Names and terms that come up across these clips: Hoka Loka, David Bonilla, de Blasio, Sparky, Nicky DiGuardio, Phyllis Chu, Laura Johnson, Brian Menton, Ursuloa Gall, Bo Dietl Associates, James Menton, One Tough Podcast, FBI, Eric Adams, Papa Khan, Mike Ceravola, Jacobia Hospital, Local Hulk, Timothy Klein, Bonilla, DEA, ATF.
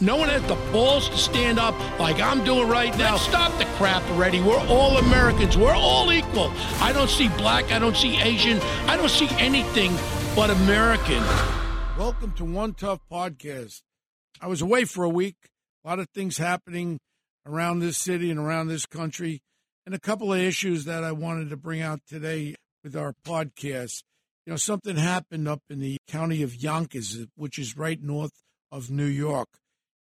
No one has the balls to stand up like I'm doing right now. Stop the crap already. We're all Americans. We're all equal. I don't see black. I don't see Asian. I don't see anything but American. Welcome to One Tough Podcast. I was away for a week. A lot of things happening around this city and around this country. And a couple of issues that I wanted to bring out today with our podcast. You know, something happened up in the county of Yonkers, which is right north of New York.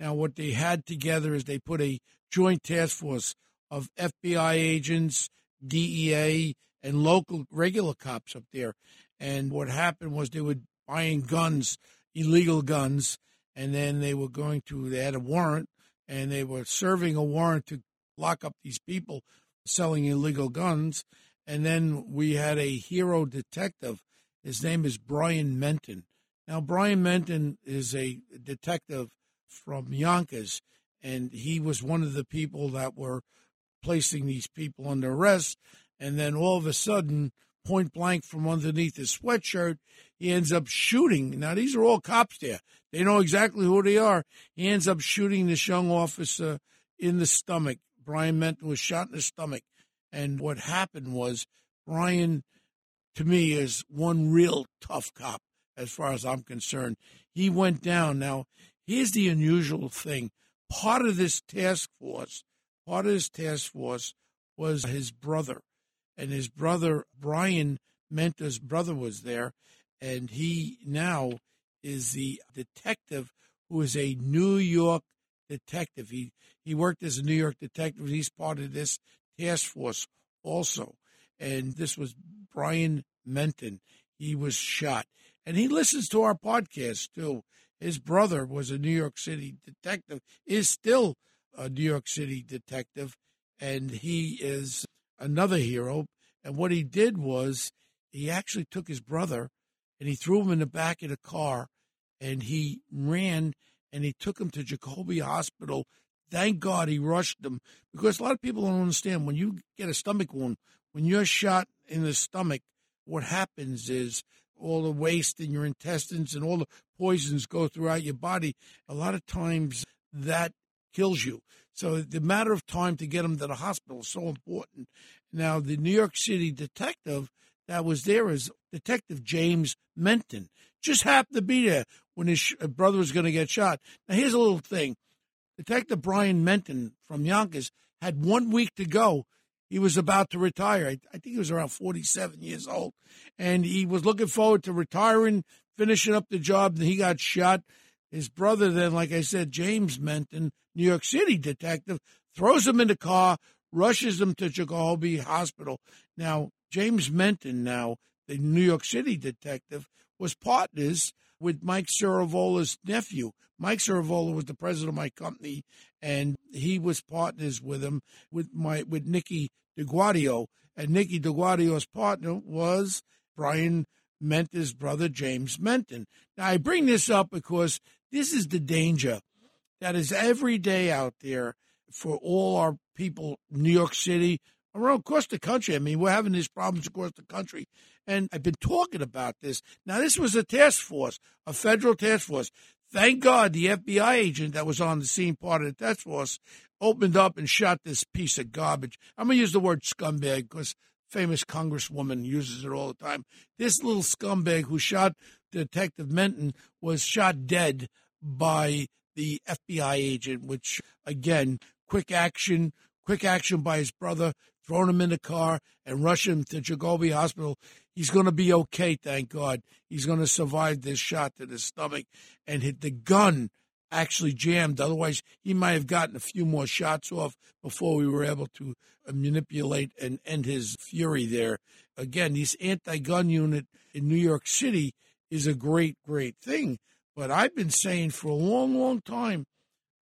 Now, what they had together is they put a joint task force of FBI agents, DEA, and local regular cops up there. And what happened was they were buying guns, illegal guns, and then they were going to, they had a warrant, and they were serving a warrant to lock up these people selling illegal guns. And then we had a hero detective. His name is Brian Menton. Now, Brian Menton is a detective from Yonkers, and he was one of the people that were placing these people under arrest. And then all of a sudden, point blank from underneath his sweatshirt, he ends up shooting. Now, these are all cops there. They know exactly who they are. He ends up shooting this young officer in the stomach. Brian Menton was shot in the stomach. And what happened was, Brian, to me, is one real tough cop as far as I'm concerned. He went down. Now, here's the unusual thing. Part of this task force was his brother. And his brother, Brian Menton's brother, was there. And he now is the detective who is a New York detective. He worked as a New York detective. He's part of this task force also. And this was Brian Menton. He was shot. And he listens to our podcast, too. His brother was a New York City detective, is still a New York City detective, and he is another hero. And what he did was he actually took his brother and he threw him in the back of the car, and he ran and he took him to Jacobia Hospital. Thank God he rushed him, because a lot of people don't understand, when you get a stomach wound, when you're shot in the stomach, what happens is all the waste in your intestines and all the poisons go throughout your body. A lot of times that kills you. So the matter of time to get them to the hospital is so important. Now, the New York City detective that was there is Detective James Menton. Just happened to be there when his brother was going to get shot. Now, here's a little thing. Detective Brian Menton from Yonkers had 1 week to go. He was about to retire. I think he was around 47 years old. And he was looking forward to retiring, finishing up the job, and he got shot. His brother then, like I said, James Menton, New York City detective, throws him in the car, rushes him to Jacobia Hospital. Now, James Menton, now the New York City detective, was partners with Mike Ceravola's nephew. Mike Ceravola was the president of my company, and he was partners with him, with Nicky DiGuardio. And Nicky DiGuardio's partner was Brian Menton's brother, James Menton. Now, I bring this up because this is the danger that is every day out there for all our people, New York City, around across the country. I mean, we're having these problems across the country. And I've been talking about this. Now, this was a task force, a federal task force. Thank God the FBI agent that was on the scene, part of the task force, opened up and shot this piece of garbage. I'm going to use the word scumbag because famous congresswoman uses it all the time. This little scumbag who shot Detective Menton was shot dead by the FBI agent, which, again, quick action by his brother, throwing him in the car and rushing him to Jacobia Hospital. He's going to be okay, thank God. He's going to survive this shot to the stomach, and hit the gun actually jammed. Otherwise, he might have gotten a few more shots off before we were able to manipulate and end his fury there. Again, this anti-gun unit in New York City is a great, great thing. But I've been saying for a long, long time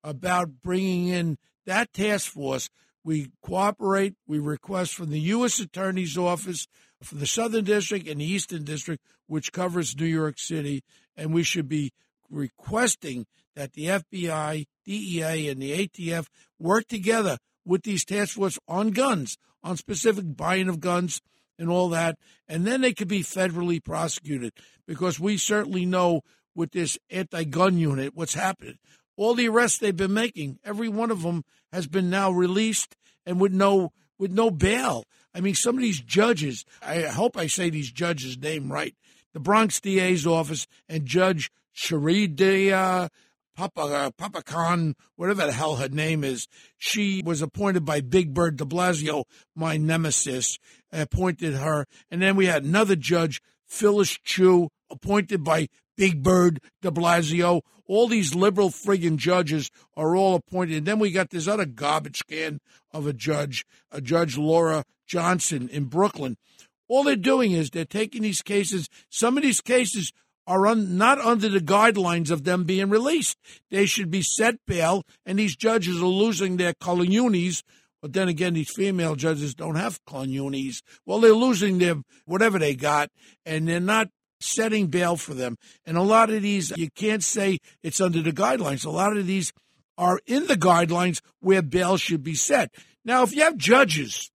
about bringing in that task force. We cooperate. We request from the U.S. Attorney's Office for the Southern District and the Eastern District, which covers New York City, and we should be requesting that the FBI, DEA, and the ATF work together with these task forces on guns, on specific buying of guns and all that, and then they could be federally prosecuted, because we certainly know with this anti-gun unit what's happening. All the arrests they've been making, every one of them has been now released and with no bail. I mean, some of these judges, I hope I say these judges' name right, the Bronx DA's office and Judge Cherie de Papa Khan, whatever the hell her name is. She was appointed by Big Bird de Blasio, my nemesis, appointed her. And then we had another judge, Phyllis Chu, appointed by Big Bird de Blasio. All these liberal friggin' judges are all appointed. And then we got this other garbage can of a Judge Laura Johnson in Brooklyn. All they're doing is they're taking these cases. Some of these cases are not under the guidelines of them being released. They should be set bail, and these judges are losing their colunis. But then again, these female judges don't have colunis. Well, they're losing their whatever they got, and they're not setting bail for them. And a lot of these, you can't say it's under the guidelines. A lot of these are in the guidelines where bail should be set. Now, if you have judges,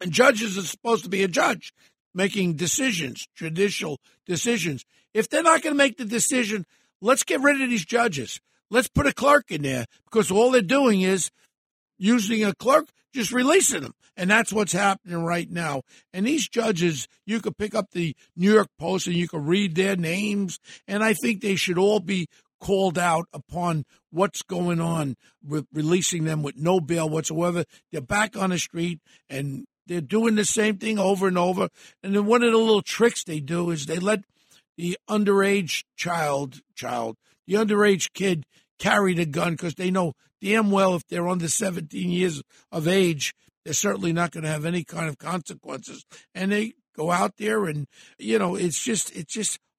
and judges are supposed to be a judge, making decisions, judicial decisions. If they're not going to make the decision, let's get rid of these judges. Let's put a clerk in there, because all they're doing is using a clerk, just releasing them. And that's what's happening right now. And these judges, you could pick up the New York Post and you could read their names, and I think they should all be called out upon what's going on with releasing them with no bail whatsoever. They're back on the street, and they're doing the same thing over and over. And then one of the little tricks they do is they let the underage the underage kid carry the gun, because they know damn well if they're under 17 years of age, they're certainly not going to have any kind of consequences. And they go out there and, you know, it's just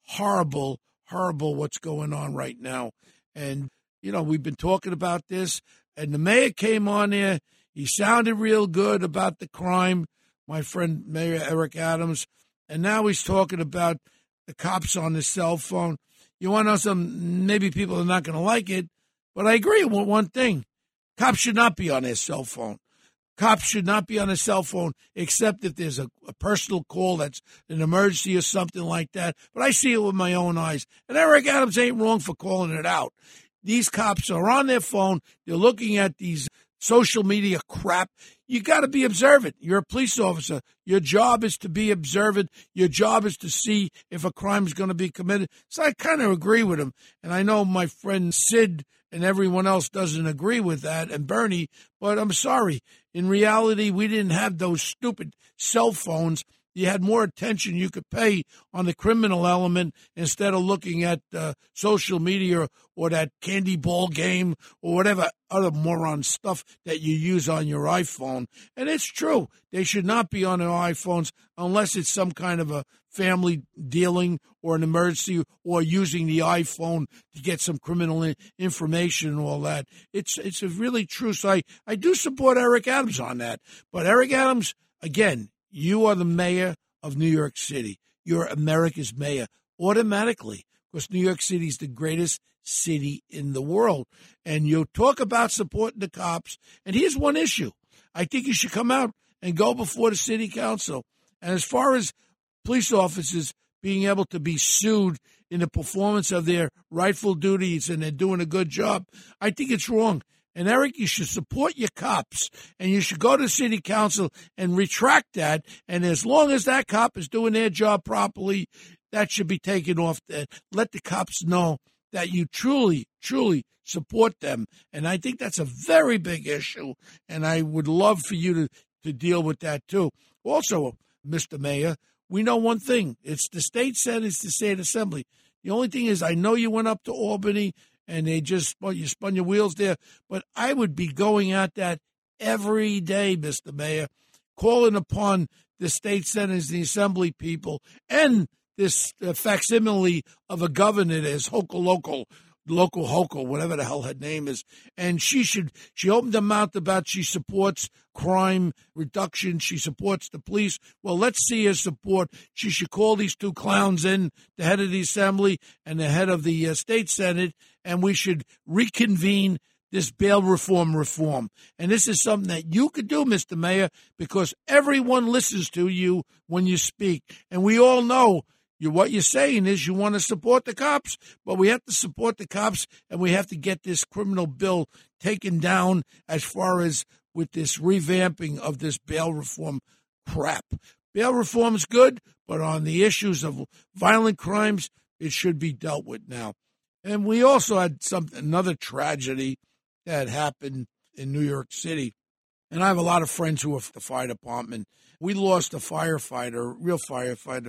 horrible, horrible what's going on right now. And, you know, we've been talking about this, and the mayor came on there. He sounded real good about the crime, my friend Mayor Eric Adams, and now he's talking about the cops on his cell phone. You want to know something? Maybe people are not going to like it, but I agree with one thing. Cops should not be on their cell phone. Cops should not be on a cell phone except if there's a personal call that's an emergency or something like that. But I see it with my own eyes, and Eric Adams ain't wrong for calling it out. These cops are on their phone. They're looking at these social media crap. You got to be observant. You're a police officer. Your job is to be observant. Your job is to see if a crime is going to be committed. So I kind of agree with him. And I know my friend Sid and everyone else doesn't agree with that, and Bernie, but I'm sorry. In reality, we didn't have those stupid cell phones. You had more attention you could pay on the criminal element instead of looking at social media or that candy ball game or whatever other moron stuff that you use on your iPhone. And it's true. They should not be on their iPhones unless it's some kind of a family dealing or an emergency or using the iPhone to get some criminal information and all that. It's a really true. So I do support Eric Adams on that. But Eric Adams, again, you are the mayor of New York City. You're America's mayor automatically, because New York City is the greatest city in the world. And you talk about supporting the cops. And here's one issue. I think you should come out and go before the city council. And as far as police officers being able to be sued in the performance of their rightful duties and they're doing a good job, I think it's wrong. And, Eric, you should support your cops, and you should go to city council and retract that. And as long as that cop is doing their job properly, that should be taken off. Let the cops know that you truly, truly support them. And I think that's a very big issue, and I would love for you to deal with that too. Also, Mr. Mayor, we know one thing. It's the state senate, it's the state assembly. The only thing is, I know you went up to Albany, and they just spun your wheels there. But I would be going at that every day, Mr. Mayor, calling upon the state senators, the assembly people, and this facsimile of a governor as Hoka Loka, Local Hulk, whatever the hell her name is. And she opened her mouth about she supports crime reduction. She supports the police. Well, let's see her support. She should call these two clowns in, the head of the assembly and the head of the state senate, and we should reconvene this bail reform. And this is something that you could do, Mr. Mayor, because everyone listens to you when you speak. And we all know What you're saying is you want to support the cops, but we have to support the cops, and we have to get this criminal bill taken down as far as with this revamping of this bail reform crap. Bail reform is good, but on the issues of violent crimes, it should be dealt with now. And we also had another tragedy that happened in New York City. And I have a lot of friends who are from the fire department. We lost a firefighter, a real firefighter,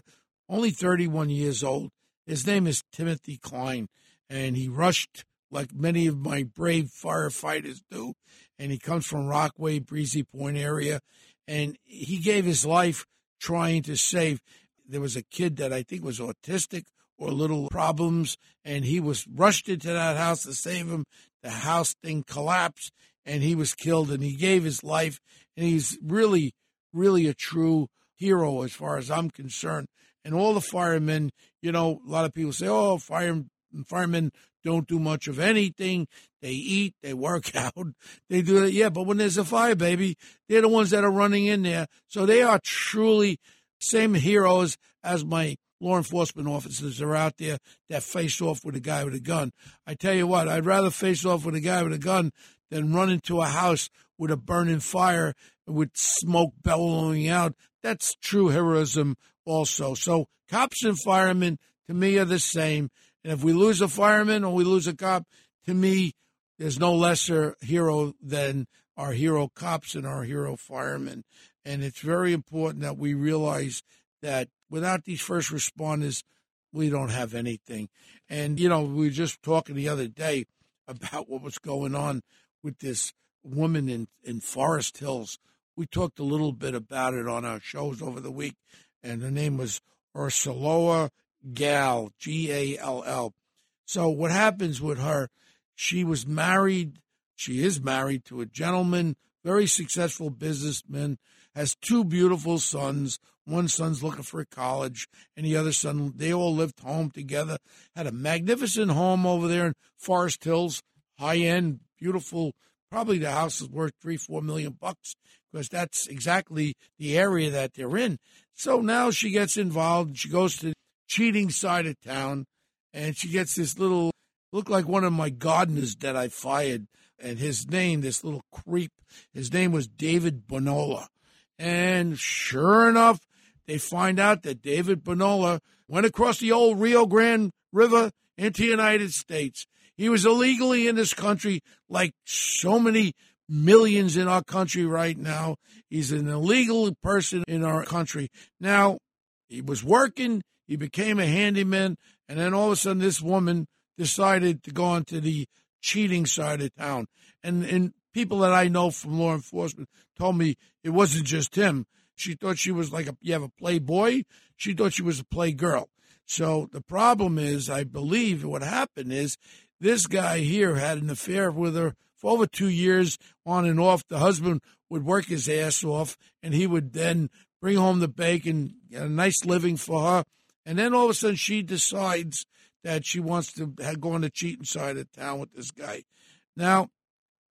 only 31 years old. His name is Timothy Klein, and he rushed like many of my brave firefighters do, and he comes from Rockaway, Breezy Point area, and he gave his life trying to save. There was a kid that I think was autistic or little problems, and he was rushed into that house to save him. The house thing collapsed, and he was killed, and he gave his life, and he's really, really a true hero as far as I'm concerned. And all the firemen, you know, a lot of people say, oh, firemen don't do much of anything. They eat, they work out, they do that. Yeah, but when there's a fire, baby, they're the ones that are running in there. So they are truly same heroes as my law enforcement officers are out there that face off with a guy with a gun. I tell you what, I'd rather face off with a guy with a gun than run into a house with a burning fire with smoke bellowing out. That's true heroism also. So cops and firemen, to me, are the same. And if we lose a fireman or we lose a cop, to me, there's no lesser hero than our hero cops and our hero firemen. And it's very important that we realize that without these first responders, we don't have anything. And, you know, we were just talking the other day about what was going on with this woman in Forest Hills. We talked a little bit about it on our shows over the week. And her name was Ursuloa Gall, Gall. So what happens with her, she is married to a gentleman, very successful businessman, has two beautiful sons. One son's looking for a college, and the other son, they all lived home together, had a magnificent home over there in Forest Hills, high-end, beautiful. Probably the house is worth $3-4 million because that's exactly the area that they're in. So now she gets involved and she goes to the cheating side of town, and she gets this little, look like one of my gardeners that I fired, and his name, this little creep, his name was David Bonola. And sure enough, they find out that David Bonola went across the old Rio Grande River into the United States. He was illegally in this country like so many millions in our country right now. He's an illegal person in our country. Now, he was working. He became a handyman. And then all of a sudden, this woman decided to go on to the cheating side of town. And people that I know from law enforcement told me it wasn't just him. She thought she was like you have a playboy. She thought she was a playgirl. So the problem is, I believe what happened is, this guy here had an affair with her for over 2 years on and off. The husband would work his ass off, and he would then bring home the bacon, get a nice living for her. And then all of a sudden she decides that she wants to go on the cheating side of town with this guy. Now,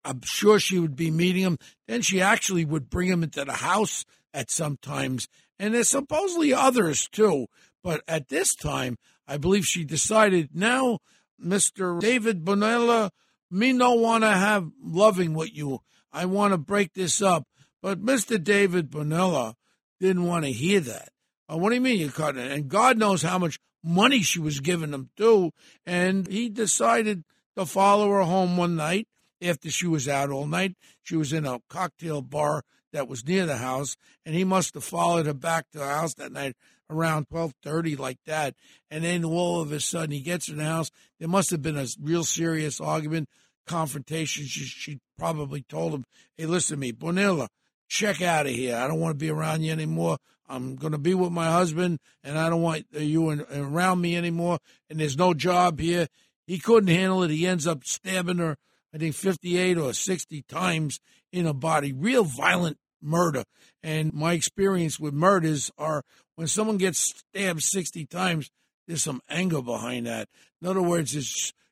I'm sure she would be meeting him. Then she actually would bring him into the house at some times. And there's supposedly others, too. But at this time, I believe she decided, now, Mr. David Bonilla, me no want to have loving with you. I want to break this up. But Mr. David Bonilla didn't want to hear that. What do you mean you cut it? And God knows how much money she was giving him, too. And he decided to follow her home one night after she was out all night. She was in a cocktail bar that was near the house, and he must have followed her back to the house that night around 12:30 like that. And then all of a sudden he gets in the house. There must have been a real serious argument, confrontation. She probably told him, hey, listen to me, Bonilla, check out of here. I don't want to be around you anymore. I'm going to be with my husband, and I don't want you around me anymore, and there's no job here. He couldn't handle it. He ends up stabbing her, I think, 58 or 60 times in her body. Real violent murder. And my experience with murders are when someone gets stabbed 60 times, there's some anger behind that. In other words,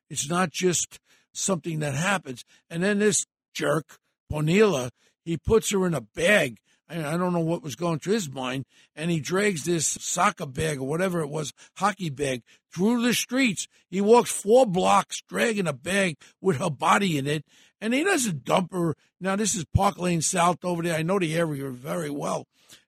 it's not just something that happens. And then this jerk, Bonilla, he puts her in a bag. And I don't know what was going through his mind. And he drags this soccer bag or whatever it was, hockey bag, through the streets. He walks 4 blocks dragging a bag with her body in it. And he doesn't dump her. Now, this is Park Lane South over there. I know the area very well.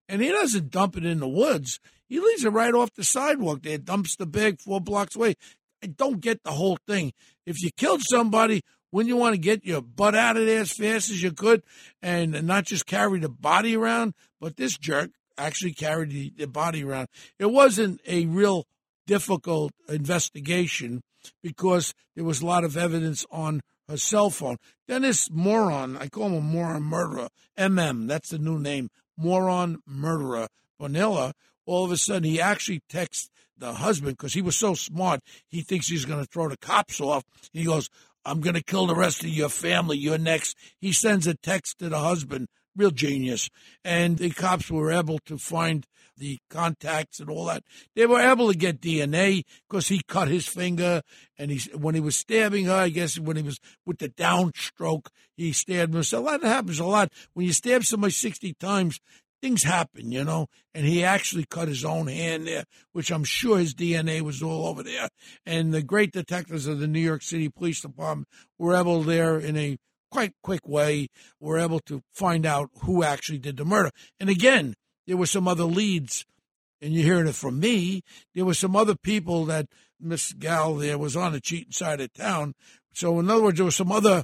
And he doesn't dump it in the woods. He leaves it right off the sidewalk there, dumps the bag 4 blocks away. I don't get the whole thing. If you killed somebody, wouldn't you want to get your butt out of there as fast as you could and not just carry the body around? But this jerk actually carried the body around. It wasn't a real difficult investigation because there was a lot of evidence on her cell phone. Then this moron, I call him a moron murderer, MM, that's the new name, moron murderer, Bonilla. All of a sudden, he actually texts the husband because he was so smart, he thinks he's going to throw the cops off. He goes, I'm going to kill the rest of your family. You're next. He sends a text to the husband. Real genius. And the cops were able to find the contacts and all that. They were able to get DNA because he cut his finger. And when he was stabbing her, I guess when he was with the downstroke, he stabbed himself. That happens a lot. When you stab somebody 60 times, things happen, you know, and he actually cut his own hand there, which I'm sure his DNA was all over there. And the great detectives of the New York City Police Department were able there in a quite quick way, were able to find out who actually did the murder. And again, there were some other leads, and you're hearing it from me. There were some other people that Miss Gall there was on the cheating side of town. So in other words, there were some other,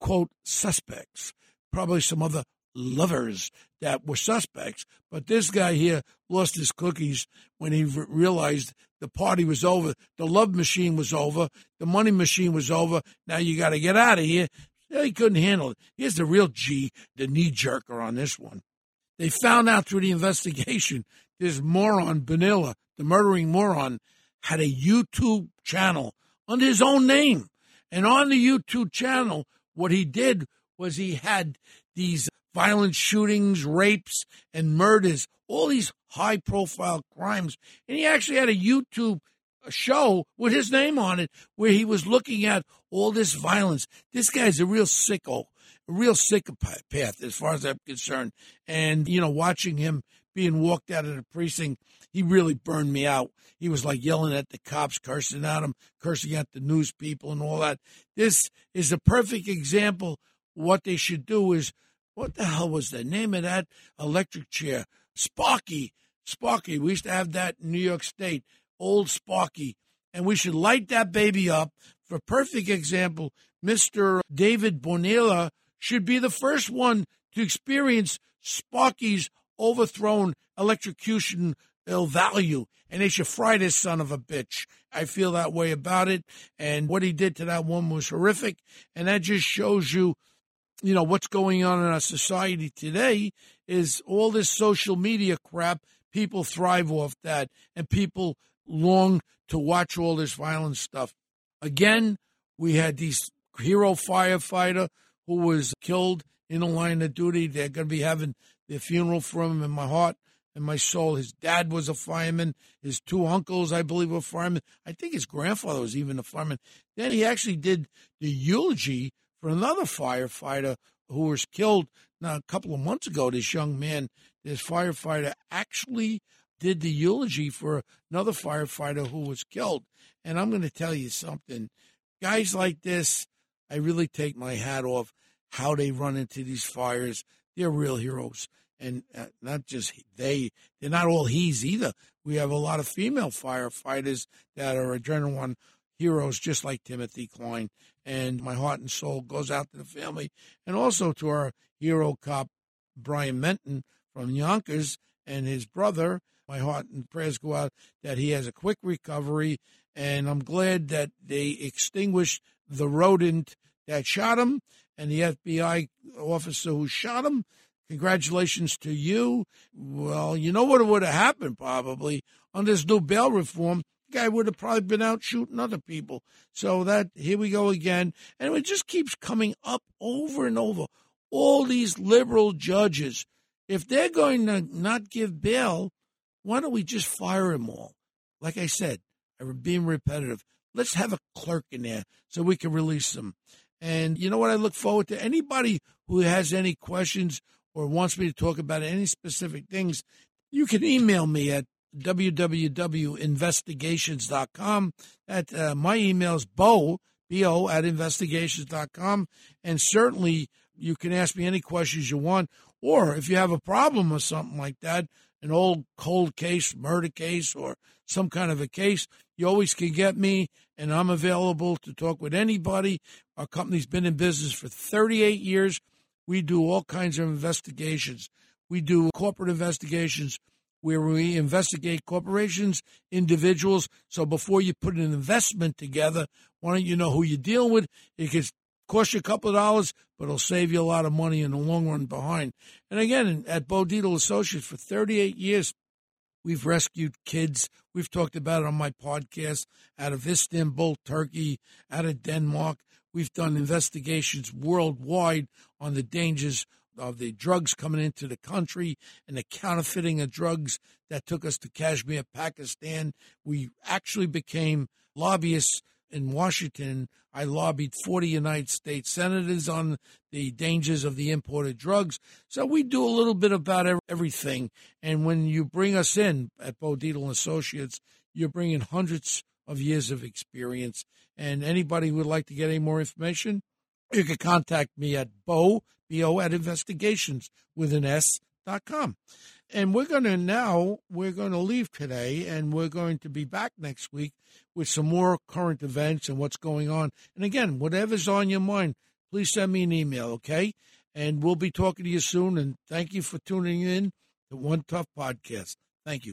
quote, suspects, probably some other lovers that were suspects, but this guy here lost his cookies when he realized the party was over, the love machine was over, the money machine was over. Now you got to get out of here. He couldn't handle it. Here's the real G, the knee jerker on this one. They found out through the investigation this moron Benilla, the murdering moron, had a YouTube channel under his own name, and on the YouTube channel, what he did was he had these violent shootings, rapes, and murders, all these high-profile crimes. And he actually had a YouTube show with his name on it where he was looking at all this violence. This guy's a real sicko, a real psychopath as far as I'm concerned. And, you know, watching him being walked out of the precinct, he really burned me out. He was like yelling at the cops, cursing at him, cursing at the news people and all that. This is a perfect example. What they should do is, what the hell was the name of that electric chair? Sparky. Sparky. We used to have that in New York State, old Sparky. And we should light that baby up. For perfect example, Mr. David Bonilla should be the first one to experience Sparky's overthrown electrocution value. And they should fry this son of a bitch. I feel that way about it. And what he did to that woman was horrific. And that just shows you, you know, what's going on in our society today is all this social media crap. People thrive off that, and people long to watch all this violent stuff. Again, we had these hero firefighter who was killed in the line of duty. They're going to be having their funeral for him in my heart and my soul. His dad was a fireman. His 2 uncles, I believe, were firemen. I think his grandfather was even a fireman. Then he actually did the eulogy for another firefighter who was killed now a couple of months ago. This young man, this firefighter, actually did the eulogy for another firefighter who was killed. And I'm going to tell you something. Guys like this, I really take my hat off how they run into these fires. They're real heroes. And not just they're not all he's either. We have a lot of female firefighters that are adrenaline heroes, just like Timothy Klein. And my heart and soul goes out to the family and also to our hero cop, Brian Menton from Yonkers, and his brother. My heart and prayers go out that he has a quick recovery. And I'm glad that they extinguished the rodent that shot him and the FBI officer who shot him. Congratulations to you. Well, you know what would have happened probably under this new bail reform. Guy would have probably been out shooting other people. So that, here we go again. And it just keeps coming up over and over. All these liberal judges, if they're going to not give bail, why don't we just fire them all? Like I said, I'm being repetitive. Let's have a clerk in there so we can release them. And you know what? I look forward to anybody who has any questions or wants me to talk about any specific things, you can email me at www.investigations.com. My email is bo at investigations.com. And certainly you can ask me any questions you want. Or if you have a problem or something like that, an old cold case, murder case, or some kind of a case, you always can get me, and I'm available to talk with anybody. Our company's been in business for 38 years. We do all kinds of investigations. We do corporate investigations where we investigate corporations, individuals. So before you put an investment together, why don't you know who you're dealing with? It could cost you a couple of dollars, but it'll save you a lot of money in the long run behind. And again, at Bo Dietl Associates for 38 years, we've rescued kids. We've talked about it on my podcast, out of Istanbul, Turkey, out of Denmark. We've done investigations worldwide on the dangers of the drugs coming into the country and the counterfeiting of drugs that took us to Kashmir, Pakistan. We actually became lobbyists in Washington. I lobbied 40 United States senators on the dangers of the imported drugs. So we do a little bit about everything. And when you bring us in at Bo Dietl Associates, you're bringing hundreds of years of experience. And anybody who would like to get any more information, you can contact me at bo at investigations with an s.com. And we're going to leave today, and we're going to be back next week with some more current events and what's going on. And again, whatever's on your mind, please send me an email, okay? And we'll be talking to you soon. And thank you for tuning in to One Tough Podcast. Thank you.